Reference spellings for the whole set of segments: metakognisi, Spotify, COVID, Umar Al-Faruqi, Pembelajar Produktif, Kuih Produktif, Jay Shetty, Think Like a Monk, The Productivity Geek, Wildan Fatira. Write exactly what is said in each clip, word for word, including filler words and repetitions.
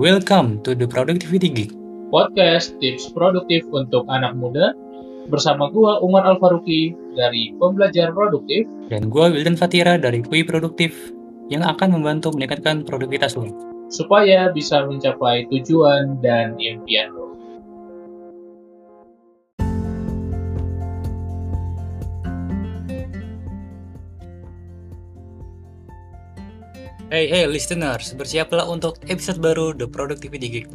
Welcome to The Productivity Geek, podcast tips produktif untuk anak muda. Bersama gua Umar Al-Faruqi dari Pembelajar Produktif dan gua Wildan Fatira dari Kuih Produktif yang akan membantu meningkatkan produktivitas lo supaya bisa mencapai tujuan dan impian lo. Hey hey listeners, bersiaplah untuk episode baru The Productivity Geek,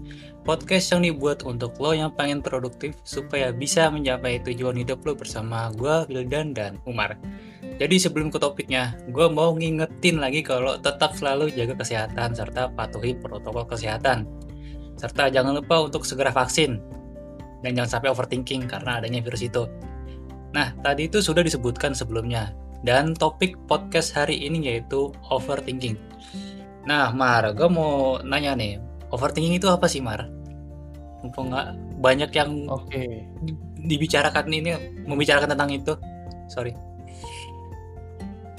podcast yang dibuat untuk lo yang pengen produktif supaya bisa mencapai tujuan hidup lo bersama gue, Wildan dan Umar. Jadi sebelum ke topiknya, gue mau ngingetin lagi kalau tetap selalu jaga kesehatan serta patuhi protokol kesehatan. Serta jangan lupa untuk segera vaksin dan jangan sampai overthinking karena adanya virus itu. Nah, tadi itu sudah disebutkan sebelumnya. Dan topik podcast hari ini yaitu overthinking. Nah Mar, gue mau nanya nih, overthinking itu apa sih Mar? Mumpung gak banyak yang okay. dibicarakan ini, membicarakan tentang itu. Sorry.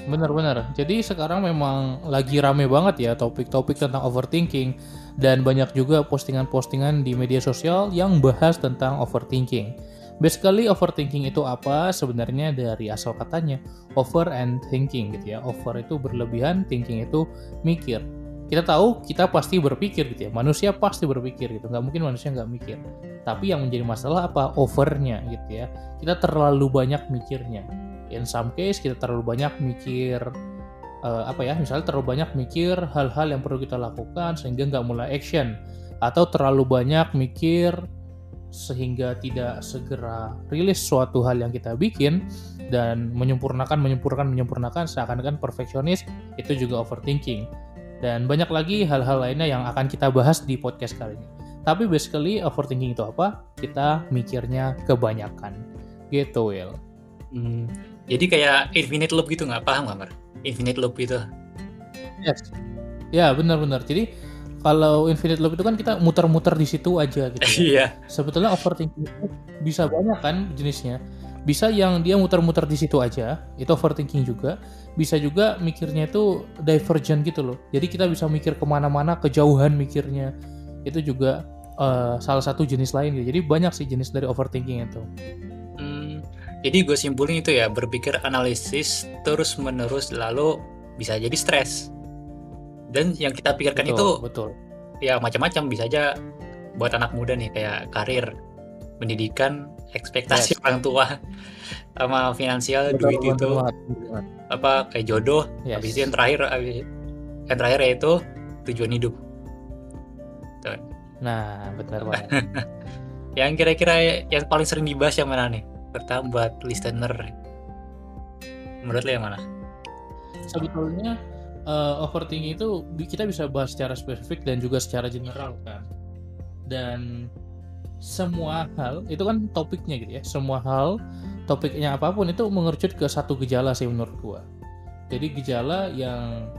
Benar-benar, jadi sekarang memang lagi rame banget ya topik-topik tentang overthinking. Dan banyak juga postingan-postingan di media sosial yang bahas tentang overthinking. Basically, overthinking itu apa? Sebenarnya dari asal katanya, over and thinking gitu ya. Over itu berlebihan, thinking itu mikir. Kita tahu, kita pasti berpikir gitu ya. Manusia pasti berpikir gitu. Nggak mungkin manusia nggak mikir. Tapi yang menjadi masalah apa? Overnya gitu ya. Kita terlalu banyak mikirnya. In some case, kita terlalu banyak mikir... Uh, apa ya? Misalnya terlalu banyak mikir hal-hal yang perlu kita lakukan sehingga nggak mulai action. Atau terlalu banyak mikir... sehingga tidak segera rilis suatu hal yang kita bikin dan menyempurnakan, menyempurnakan, menyempurnakan seakan-akan perfeksionis, itu juga overthinking. Dan banyak lagi hal-hal lainnya yang akan kita bahas di podcast kali ini. Tapi basically overthinking itu apa? Kita mikirnya kebanyakan. Gitu, Will. Hmm, jadi kayak infinite loop gitu, nggak paham nggak, Mar? Infinite loop gitu. Yes. Ya, benar-benar. Jadi kalau infinite loop itu kan kita muter-muter di situ aja gitu. Iya. Sebetulnya overthinking itu bisa banyak kan jenisnya. Bisa yang dia muter-muter di situ aja, itu overthinking juga. Bisa juga mikirnya itu divergent gitu loh. Jadi kita bisa mikir kemana-mana, kejauhan mikirnya. Itu juga uh, salah satu jenis lain gitu. Jadi banyak sih jenis dari overthinking itu. Hmm, jadi gue simpulin itu ya, berpikir analisis terus-menerus lalu bisa jadi stres. Dan yang kita pikirkan betul, itu betul. Ya macam-macam, bisa aja buat anak muda nih kayak karir, pendidikan, ekspektasi yes. orang tua, sama finansial, betul, duit betul, itu, betul. apa kayak jodoh, yes. habis itu yang terakhir, habis, yang terakhir yaitu tujuan hidup. Tuh. Nah benar banget. Yang kira-kira yang paling sering dibahas yang mana nih? Pertama buat listener, menurut lo yang mana? Sebetulnya Uh, overthinking itu kita bisa bahas secara spesifik dan juga secara general kan. Dan semua hal itu kan topiknya gitu ya. Semua hal topiknya apapun itu mengerucut ke satu gejala sih menurut gua. Jadi gejala yang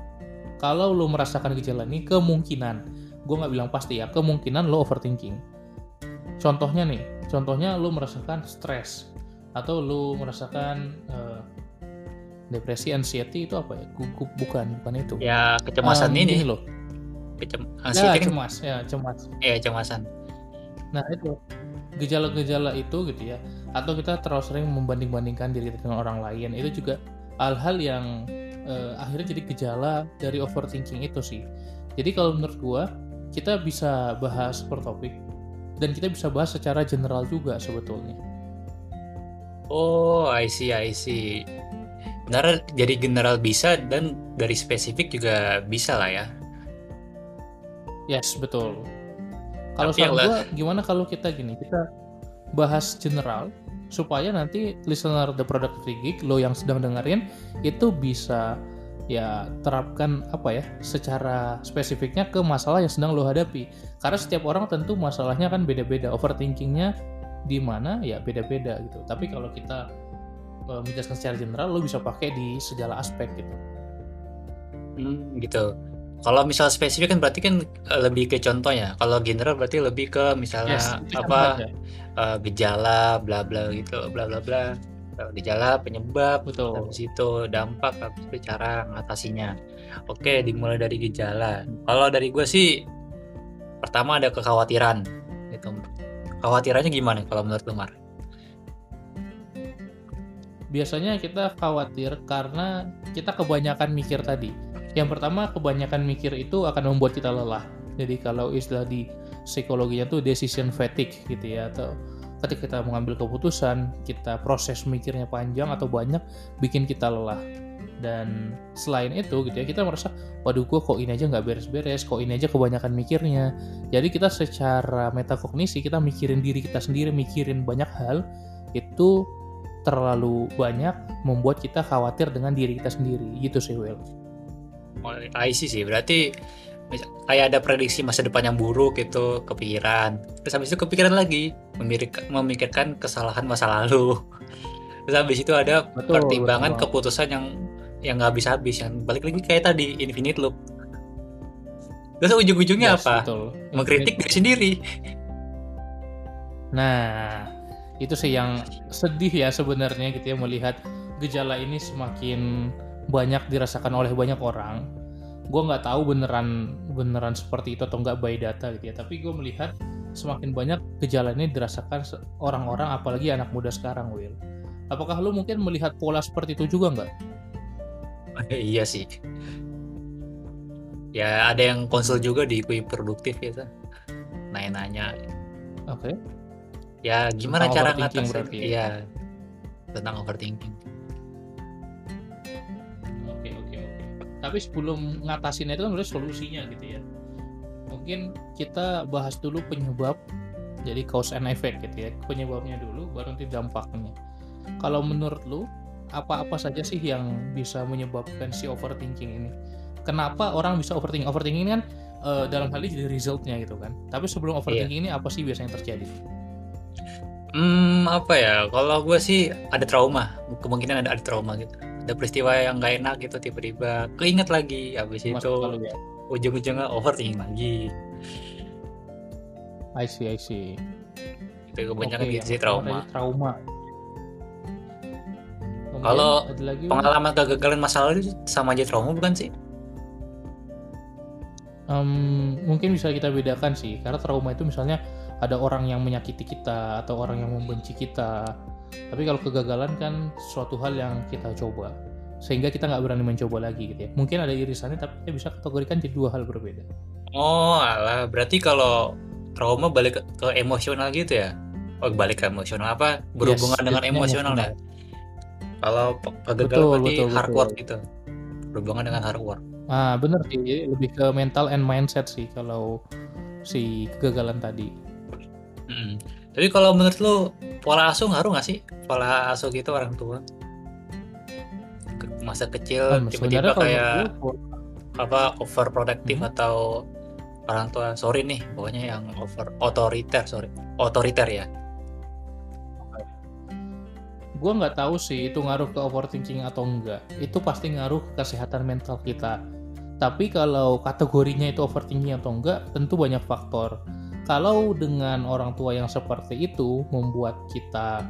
kalau lo merasakan gejala ini kemungkinan, gua nggak bilang pasti ya, kemungkinan lo overthinking. Contohnya nih, contohnya lo merasakan stres atau lo merasakan uh, depresi, anxiety itu apa ya? Gugup bukan, bukan itu. Ya kecemasan um, ini loh. Kecem- ya cemas, ini. ya cemas. Ya cemasan. Nah itu gejala-gejala itu gitu ya. Atau kita terlalu sering membanding-bandingkan diri kita dengan orang lain. Itu juga hal-hal yang eh, akhirnya jadi gejala dari overthinking itu sih. Jadi kalau menurut gua kita bisa bahas per topik dan kita bisa bahas secara general juga sebetulnya. Oh, I see, I see. Benar, jadi general bisa dan dari spesifik juga bisa lah ya. Yes, betul. Kalau soal gue, gimana kalau kita gini, kita bahas general supaya nanti listener The Productivity Geek, lo yang sedang dengerin, itu bisa ya terapkan apa ya, secara spesifiknya ke masalah yang sedang lo hadapi. Karena setiap orang tentu masalahnya kan beda-beda, overthinkingnya di mana ya beda-beda gitu. Tapi kalau kita menjelaskan secara general, lo bisa pakai di segala aspek gitu. Hmm, gitu. Kalau misal spesifik kan berarti kan lebih ke contohnya. Kalau general berarti lebih ke misalnya yes, apa uh, gejala, bla bla gitu, bla bla bla. Gejala, penyebab, betul. Habis itu dampak, habis itu cara mengatasinya. Oke, dimulai dari gejala. Kalau dari gue sih Pertama ada kekhawatiran gitu. Khawatirannya gimana kalau menurut Umar? Biasanya kita khawatir karena kita kebanyakan mikir tadi. Yang pertama, kebanyakan mikir itu akan membuat kita lelah. Jadi kalau istilah di psikologinya tuh decision fatigue gitu ya, atau ketika kita mengambil keputusan, kita proses mikirnya panjang atau banyak, bikin kita lelah. Dan selain itu gitu ya, kita merasa, waduh gue kok ini aja nggak beres-beres, kok ini aja kebanyakan mikirnya. Jadi kita secara metakognisi, kita mikirin diri kita sendiri, mikirin banyak hal, itu terlalu banyak membuat kita khawatir dengan diri kita sendiri. Gitu sih, Will. I see sih, berarti kayak ada prediksi masa depan yang buruk gitu, kepikiran. Terus habis itu kepikiran lagi, memikirkan kesalahan masa lalu. Terus habis itu ada betul, pertimbangan betul. keputusan yang yang nggak habis-habis, yang balik lagi kayak tadi, infinite loop. Terus ujung-ujungnya yes, apa? Betul. Mengkritik diri sendiri. Nah, itu sih yang sedih ya sebenarnya gitu ya, melihat gejala ini semakin banyak dirasakan oleh banyak orang. Gue nggak tahu beneran beneran seperti itu atau nggak by data gitu ya, tapi gue melihat semakin banyak gejala ini dirasakan orang-orang, apalagi anak muda sekarang, Will. Apakah lu mungkin melihat pola seperti itu juga nggak? Iya sih. Ya ada yang konsul juga di Kuih Produktif gitu, nanya-nanya. Oke. Okay. Ya gimana tentang cara ngatasin? Iya. Tentang overthinking. Tapi sebelum ngatasinnya itu kan sebenarnya solusinya gitu ya. Mungkin kita bahas dulu penyebab, jadi cause and effect gitu ya. Penyebabnya dulu, baru nanti dampaknya. Kalau menurut lu, apa-apa saja sih yang bisa menyebabkan si overthinking ini? Kenapa orang bisa overthinking? Overthinking ini kan uh, dalam hal ini jadi resultnya gitu kan. Tapi sebelum overthinking yeah. ini apa sih biasanya terjadi? Hmm, apa ya? Kalau gue sih ada trauma. Kemungkinan ada, ada trauma gitu. Ada peristiwa yang nggak enak gitu, tiba-tiba keinget lagi, habis Mas, itu ya. ujung-ujungnya overthinking lagi. I see, I see. Itu kebanyakan okay, gitu sih trauma. trauma. Kalau pengalaman kegagalan masalah itu sama aja trauma bukan sih? Um, mungkin bisa kita bedakan sih, karena trauma itu misalnya ada orang yang menyakiti kita atau orang yang membenci kita. Tapi kalau kegagalan kan suatu hal yang kita coba, sehingga kita nggak berani mencoba lagi gitu ya. Mungkin ada irisannya, tapi kita bisa kategorikan jadi dua hal berbeda. Oh alah, berarti kalau trauma balik ke, ke emosional gitu ya? Oh balik ke emosional apa? Berhubungan yes, dengan emosional ya? Kalau kegagalan betul, berarti betul, hard work betul. gitu? Berhubungan dengan hard work? Ah benar sih, jadi lebih ke mental and mindset sih kalau si kegagalan tadi. Hmm. Tapi kalau menurut lo pola asuh ngaruh nggak sih? Pola asuh gitu orang tua masa kecil nah, tiba-tiba kayak itu, apa overprotective hmm. atau orang tua sorry nih pokoknya yang over otoriter sorry otoriter ya. Gue nggak tahu sih itu ngaruh ke overthinking atau enggak. Itu pasti ngaruh ke kesehatan mental kita. Tapi kalau kategorinya itu overthinking atau enggak tentu banyak faktor. Kalau dengan orang tua yang seperti itu membuat kita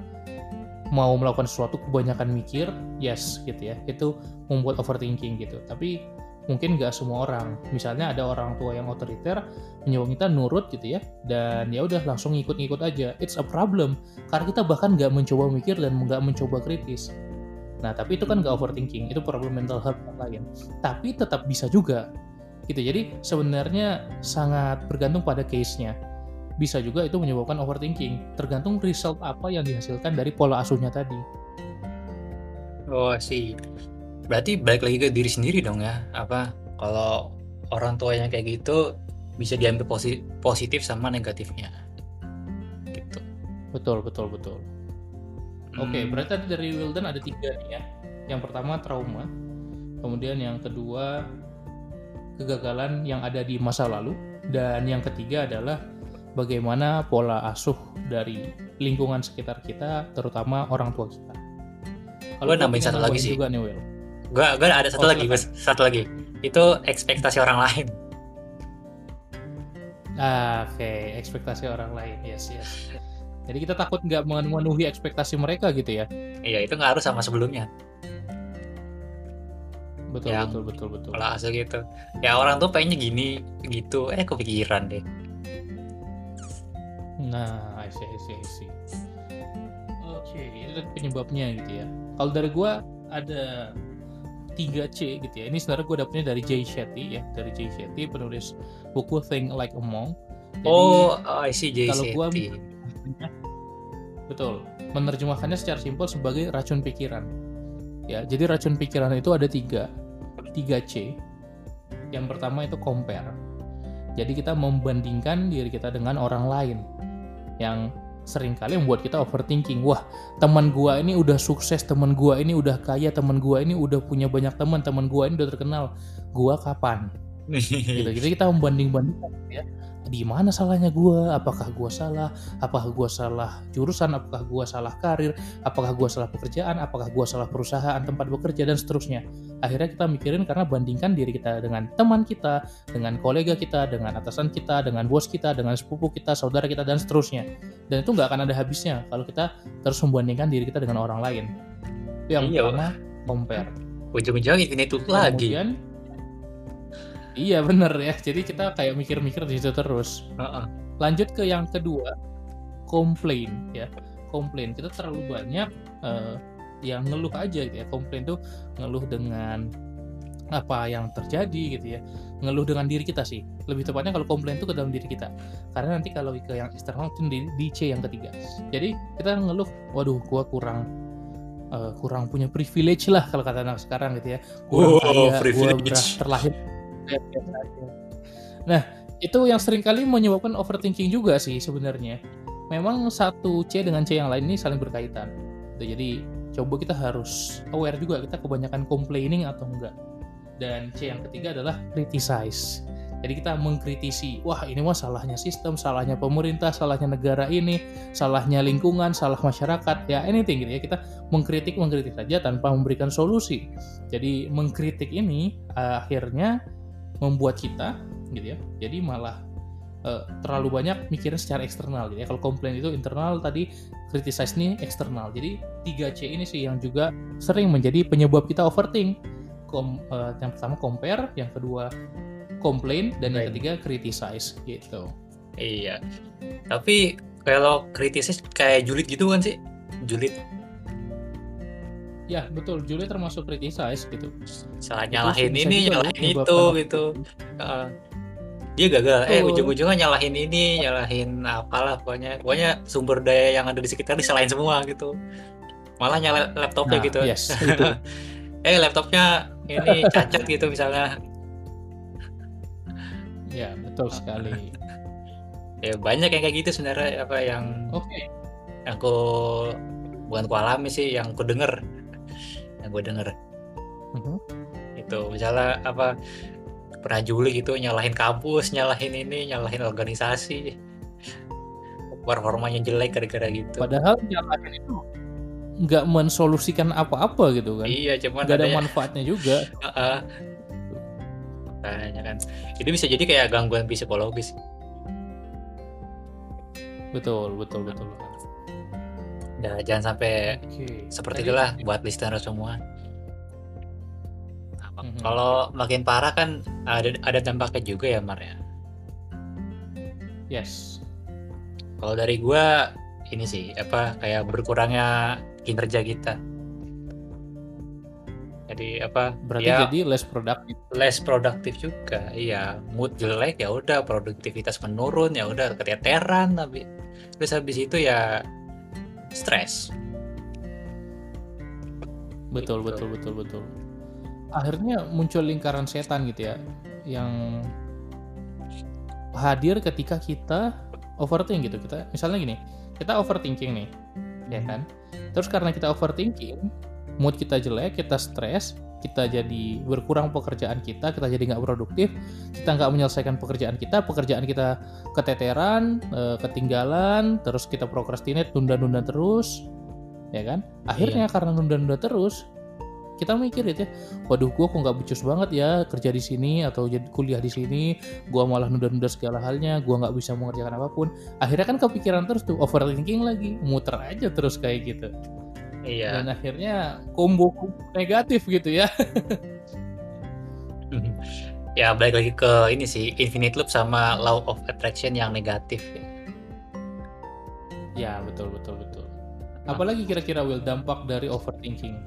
mau melakukan sesuatu kebanyakan mikir, yes gitu ya, itu membuat overthinking gitu. Tapi mungkin nggak semua orang. Misalnya ada orang tua yang otoriter menyuruh kita nurut gitu ya, dan ya udah langsung ngikut-ngikut aja. It's a problem karena kita bahkan nggak mencoba mikir dan nggak mencoba kritis. Nah tapi itu kan nggak overthinking, itu problem mental health lain. Tapi tetap bisa juga gitu. Jadi sebenarnya sangat bergantung pada case-nya. Bisa juga itu menyebabkan overthinking, tergantung result apa yang dihasilkan dari pola asuhnya tadi. Oh sih, berarti balik lagi ke diri sendiri dong ya. Apa kalau orang tuanya kayak gitu bisa diambil posi- positif sama negatifnya. Gitu. Betul betul betul. Hmm. Oke, berarti tadi dari Wildan ada tiga nih ya. Yang pertama trauma, kemudian yang kedua kegagalan yang ada di masa lalu, dan yang ketiga adalah bagaimana pola asuh dari lingkungan sekitar kita, terutama orang tua kita. Gue nambahin satu lagi sih. Gue ada satu oh, lagi, mas. Satu lagi. Itu ekspektasi orang lain. Ah, Oke, okay. ekspektasi orang lain, yes yes. Jadi kita takut nggak memenuhi ekspektasi mereka gitu ya? Iya, itu nggak harus sama sebelumnya. Betul, yang betul betul betul. Pola asuh gitu. Ya orang tuh pengennya gini, gitu. Eh kepikiran deh. Nah, I see, I see, I see. Oke, okay, itu penyebabnya gitu ya. Kalau dari gue ada tiga C gitu ya. Ini sebenarnya gue dapetnya dari Jay Shetty ya, dari Jay Shetty, penulis buku Think Like a Monk. Jadi, oh, I see, Jay Shetty. Kalau gue betul, menerjemahkannya secara simpel sebagai racun pikiran. Ya, jadi racun pikiran itu ada tiga, tiga C. Yang pertama itu compare. Jadi kita membandingkan diri kita dengan orang lain, yang seringkali membuat kita overthinking. Wah, teman gua ini udah sukses, teman gua ini udah kaya, teman gua ini udah punya banyak teman, teman gua ini udah terkenal. Gua kapan? Gitu. Jadi kita membanding-bandingkan, ya. Di mana salahnya gua? Apakah gua salah? Apakah gua salah jurusan? Apakah gua salah karir? Apakah gua salah pekerjaan? Apakah gua salah perusahaan, tempat bekerja, dan seterusnya. Akhirnya kita mikirin karena bandingkan diri kita dengan teman kita, dengan kolega kita, dengan atasan kita, dengan bos kita, dengan sepupu kita, saudara kita, dan seterusnya. Dan itu nggak akan ada habisnya kalau kita terus membandingkan diri kita dengan orang lain. Itu yang iya, pertama, compare. Ujung-ujung ini tutup lagi. Kemudian, iya benar ya. Jadi kita kayak mikir-mikir di situ terus. Uh-uh. Lanjut ke yang kedua, komplain ya. Komplain. Kita terlalu banyak uh, yang ngeluh aja gitu ya. Komplain tuh ngeluh dengan apa yang terjadi gitu ya. Ngeluh dengan diri kita sih. Lebih tepatnya kalau komplain tuh ke dalam diri kita. Karena nanti kalau ke yang eksternal itu di, di C yang ketiga. Jadi kita ngeluh, waduh gua kurang uh, kurang punya privilege lah kalau kata anak sekarang gitu ya. Kurang oh, kaya, gua berah terlahir. Nah, itu yang seringkali menyebabkan overthinking juga sih sebenarnya. Memang satu C dengan C yang lain ini saling berkaitan. Jadi coba kita harus aware juga kita kebanyakan complaining atau enggak. Dan C yang ketiga adalah criticize. Jadi kita mengkritisi, wah ini mah salahnya sistem, salahnya pemerintah, salahnya negara ini, salahnya lingkungan, salah masyarakat, ya anything gitu ya. Kita mengkritik-mengkritik saja tanpa memberikan solusi. Jadi mengkritik ini uh, akhirnya membuat kita gitu ya, jadi malah uh, terlalu banyak mikirnya secara eksternal gitu ya. Kalau komplain itu internal, tadi criticize ini eksternal. Jadi tiga C ini sih yang juga sering menjadi penyebab kita overthink. Kom- uh, yang pertama compare, yang kedua komplain, dan right. Yang ketiga criticize gitu. Iya, tapi kalau criticize kayak julid gitu kan sih? Julid. Ya betul, Juli termasuk criticize gitu. Salah nyalahin itu, ini, nyalahin itu gitu. Uh, dia gagal, betul. eh ujung-ujungnya nyalahin ini, nyalahin apalah pokoknya. Pokoknya sumber daya yang ada di sekitar disalahin semua gitu. Malah nyalahin laptopnya nah, gitu. Yes, gitu. eh laptopnya ini cacat gitu misalnya. Ya betul sekali. Ya banyak yang kayak gitu sebenarnya apa yang okay. aku bukan ku alami sih, yang ku dengar. Yang gue denger uh-huh. Itu misalnya apa pernah juli gitu, nyalahin kampus, nyalahin ini, nyalahin organisasi, performanya jelek gara-gara gitu. Padahal nyalahin itu nggak mensolusikan apa-apa gitu kan. Iya, cuman nggak ada adanya manfaatnya juga. uh-uh. Makanya kan itu bisa jadi kayak gangguan psikologis. Betul, betul, betul. Nah, jangan sampai okay. seperti itulah buat listener semua. Nah, mm-hmm. Kalau makin parah kan ada ada dampaknya juga ya, Mar ya. Yes. Kalau dari gue ini sih apa kayak berkurangnya kinerja kita. Jadi apa? Berarti ya, jadi less productive. Less productive juga. Iya, mood jelek ya udah, produktivitas menurun ya udah, keteteran tapi terus habis itu ya stres. Betul, betul, betul, betul. Akhirnya muncul lingkaran setan gitu ya, yang hadir ketika kita overthinking gitu. Kita misalnya gini, kita overthinking nih, ya kan? Terus karena kita overthinking, mood kita jelek, kita stres, kita jadi berkurang pekerjaan kita, kita jadi nggak produktif, kita nggak menyelesaikan pekerjaan kita, pekerjaan kita keteteran, ketinggalan, terus kita procrastinate, nunda-nunda terus, ya kan? Akhirnya iya. Karena nunda-nunda terus, kita mikir gitu ya, waduh gue kok nggak becus banget ya kerja di sini atau kuliah di sini, gue malah nunda-nunda segala halnya, gue nggak bisa mengerjakan apapun. Akhirnya kan kepikiran terus tuh, overthinking lagi, muter aja terus kayak gitu. Iya. Dan akhirnya combo negatif gitu ya. Ya balik lagi ke ini sih, infinite loop sama law of attraction yang negatif. Ya, betul betul betul. Apalagi kira-kira Will dampak dari overthinking?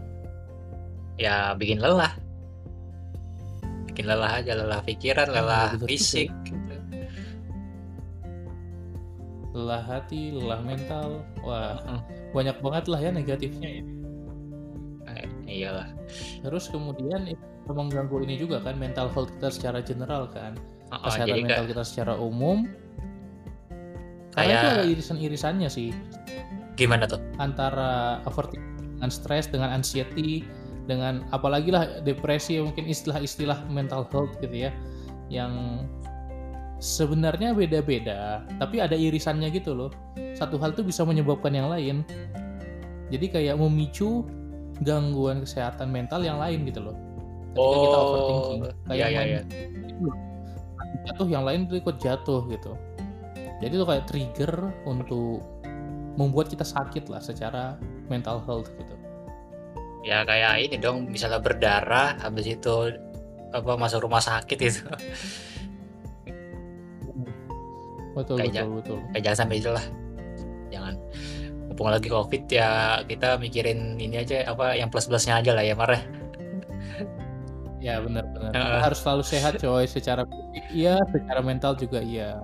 Ya, bikin lelah. Bikin lelah aja, lelah pikiran, lelah oh, fisik. Gitu. Lelah hati, lelah mental. Wah, uh-huh. banyak banget lah ya negatifnya ya. Eh, iyalah. Terus kemudian itu mengganggu ini juga kan, mental health kita secara general kan. Oh, kesehatan mental gak... kita secara umum. Karena kayak... itu ada irisan-irisannya sih. Gimana tuh? Antara overthinking dengan stres, dengan anxiety, dengan apalagi lah depresi, mungkin istilah-istilah mental health gitu ya, yang sebenarnya beda-beda, tapi ada irisannya gitu loh. Satu hal tuh bisa menyebabkan yang lain. Jadi kayak memicu gangguan kesehatan mental yang lain gitu loh. Ketika oh, kita overthinking, kayak iya, iya. jatuh, yang lain tuh ikut jatuh gitu. Jadi itu kayak trigger untuk membuat kita sakit lah secara mental health gitu. Ya kayak ini dong, misalnya berdarah, habis itu apa masuk rumah sakit itu. Betul, kayak betul, jangan, betul. Kayak jangan sampai itulah, jangan. Mumpung lagi COVID ya kita mikirin ini aja, apa yang plus-plusnya aja lah ya, Mar. Ya benar-benar. Uh. Harus selalu sehat coy, secara fisik iya, secara mental juga iya.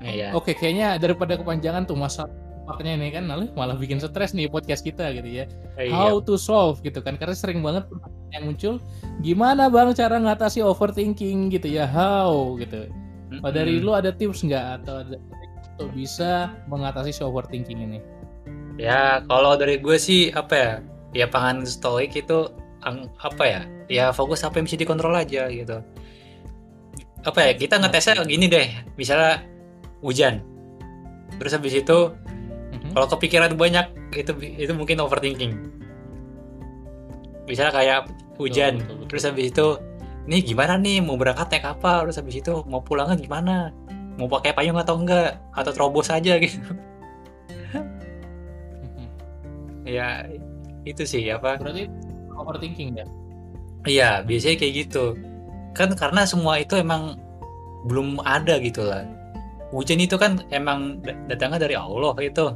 Iya. Oke, kayaknya daripada kepanjangan tuh masalah makanya ini kan malah bikin stres nih podcast kita gitu ya. Iya. How to solve gitu kan, karena sering banget yang muncul gimana bang cara ngatasi overthinking gitu ya, how gitu. Mm-hmm. Oh, dari lu ada tips nggak atau ada untuk bisa mengatasi si overthinking ini? Ya kalau dari gue sih apa ya, ya pangan stoik itu apa ya, ya fokus apa yang bisa dikontrol aja gitu. Apa ya, kita ngetesnya gini deh, misalnya hujan, terus habis itu kalau kepikiran banyak itu itu mungkin overthinking. Misalnya kayak hujan, betul, betul, betul. Terus habis itu, ini gimana nih mau berangkat naik apa? Terus habis itu mau pulangnya gimana? Mau pakai payung atau enggak? Atau terobos aja gitu? Ya itu sih apa? Berarti overthinking ya? Iya biasanya kayak gitu. Kan karena semua itu emang belum ada gitu lah. Hujan itu kan emang datangnya dari Allah itu.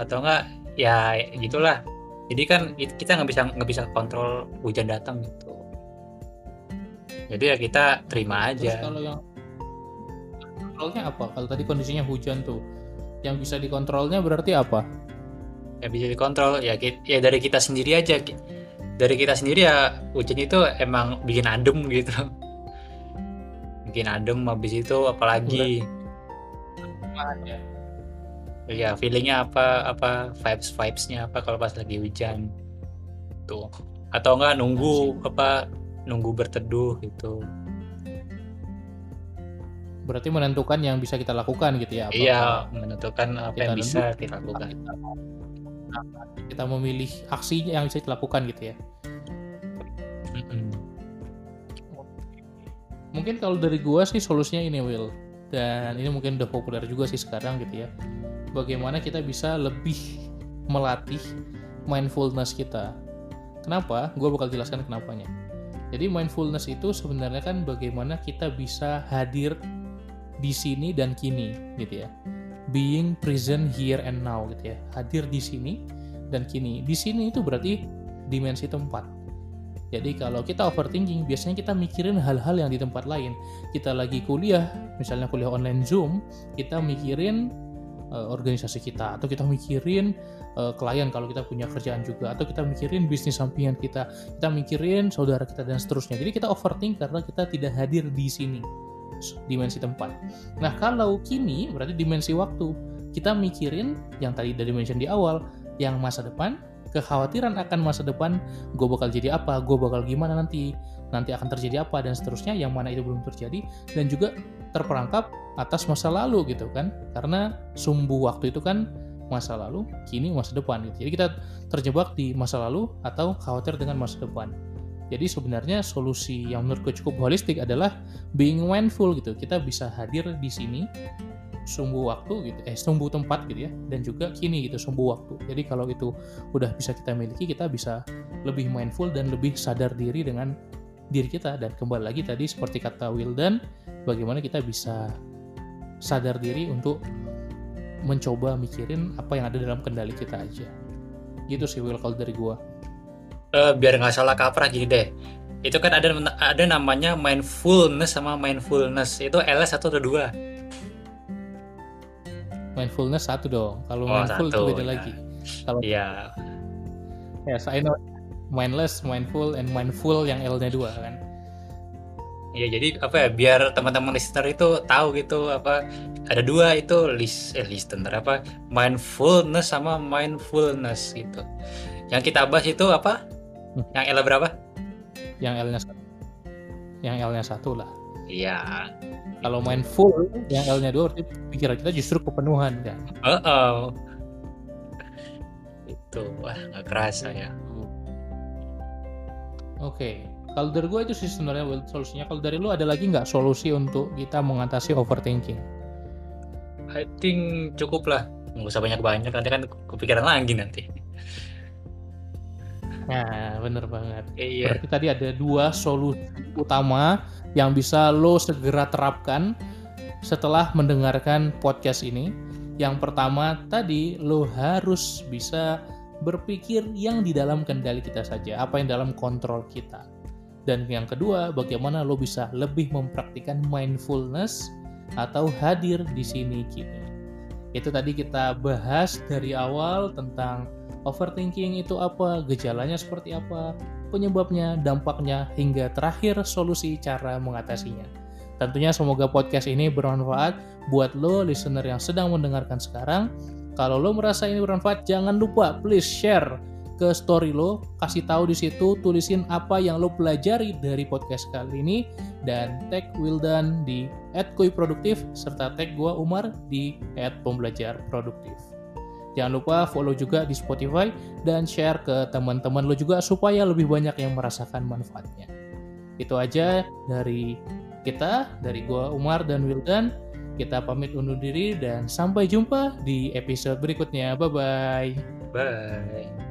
Atau enggak ya gitulah, jadi kan kita nggak bisa nggak bisa kontrol hujan datang gitu, jadi ya kita terima aja. Terus kalau yang kontrolnya apa, kalau tadi kondisinya hujan tuh yang bisa dikontrolnya berarti apa yang bisa dikontrol ya, ya dari kita sendiri aja, dari kita sendiri ya. Hujan itu emang bikin adem gitu, bikin adem, habis itu apalagi ya. Ya feelingnya apa, apa vibes vibesnya apa kalau pas lagi hujan tuh, atau enggak nunggu Masih. apa nunggu berteduh gitu. Berarti menentukan yang bisa kita lakukan gitu ya? Iya, menentukan apa yang bisa kita lakukan. Kita memilih aksi yang bisa dilakukan gitu ya. Mm-mm. Mungkin kalau dari gua sih solusinya ini Will, dan ini mungkin udah populer juga sih sekarang gitu ya. Bagaimana kita bisa lebih melatih mindfulness kita. Kenapa? Gue bakal jelaskan kenapanya. Jadi mindfulness itu sebenarnya kan bagaimana kita bisa hadir di sini dan kini gitu ya. Being present here and now gitu ya. Hadir di sini dan kini. Di sini itu berarti dimensi tempat. Jadi kalau kita overthinking biasanya kita mikirin hal-hal yang di tempat lain. Kita lagi kuliah, misalnya kuliah online Zoom, kita mikirin organisasi kita, atau kita mikirin uh, klien kalau kita punya kerjaan juga, atau kita mikirin bisnis sampingan kita, kita mikirin saudara kita dan seterusnya. Jadi kita overthink karena kita tidak hadir di sini, dimensi tempat. Nah kalau kini berarti dimensi waktu, kita mikirin yang tadi udah dimention di awal, yang masa depan, kekhawatiran akan masa depan, gue bakal jadi apa, gue bakal gimana nanti, nanti akan terjadi apa dan seterusnya, yang mana itu belum terjadi, dan juga terperangkap atas masa lalu gitu kan, karena sumbu waktu itu kan masa lalu, kini, masa depan gitu. Jadi kita terjebak di masa lalu atau khawatir dengan masa depan. Jadi sebenarnya solusi yang menurutku cukup holistik adalah being mindful gitu. Kita bisa hadir di sini, sumbu waktu gitu, eh sumbu tempat gitu ya, dan juga kini gitu, sumbu waktu. Jadi kalau itu udah bisa kita miliki, kita bisa lebih mindful dan lebih sadar diri dengan diri kita. Dan kembali lagi tadi seperti kata Wildan, bagaimana kita bisa sadar diri untuk mencoba mikirin apa yang ada dalam kendali kita aja. Gitu sih Will kalau dari gue. Uh, biar nggak salah kaprah gini deh. Itu kan ada ada namanya mindfulness sama mindfulness. Itu L S satu atau dua? Mindfulness satu dong. Kalau oh, mindful satu, itu beda ya. Lagi. Kalau ya. Yes, I know. Mindless, mindful, and mindful yang L-nya dua kan. Ya jadi apa ya, biar teman-teman listener itu tahu gitu apa ada dua itu list eh, listener apa mindfulness sama mindfulness gitu. Yang kita bahas itu apa? Hmm. Yang L berapa? Yang L-nya satu. Yang L-nya satu lah. Iya. Kalau mindful yang L-nya dua berarti pikiran kita justru kepenuhan kan. Uh-oh. Itu wah nggak kerasa ya. Oke. Okay. Kalau dari gue itu sih sebenarnya solusinya. Kalau dari lu ada lagi nggak solusi untuk kita mengatasi overthinking? I think cukup lah. Nggak usah banyak-banyak, nanti kan kepikiran lagi nanti. Nah, bener banget. Eh, iya. Berarti tadi ada dua solusi utama yang bisa lo segera terapkan setelah mendengarkan podcast ini. Yang pertama tadi, lo harus bisa berpikir yang di dalam kendali kita saja, apa yang dalam kontrol kita. Dan yang kedua, bagaimana lo bisa lebih mempraktikkan mindfulness atau hadir di sini kini. Itu tadi kita bahas dari awal tentang overthinking itu apa, gejalanya seperti apa, penyebabnya, dampaknya, hingga terakhir solusi cara mengatasinya. Tentunya semoga podcast ini bermanfaat buat lo listener yang sedang mendengarkan sekarang. Kalau lo merasa ini bermanfaat, jangan lupa please share ke story lo, kasih tahu di situ, tulisin apa yang lo pelajari dari podcast kali ini, dan tag Wildan di et kuih produktif serta tag gua Umar di et pembelajar produktif. Jangan lupa follow juga di Spotify dan share ke teman-teman lo juga supaya lebih banyak yang merasakan manfaatnya. Itu aja dari kita, dari gua Umar dan Wildan. Kita pamit undur diri dan sampai jumpa di episode berikutnya. Bye-bye. Bye.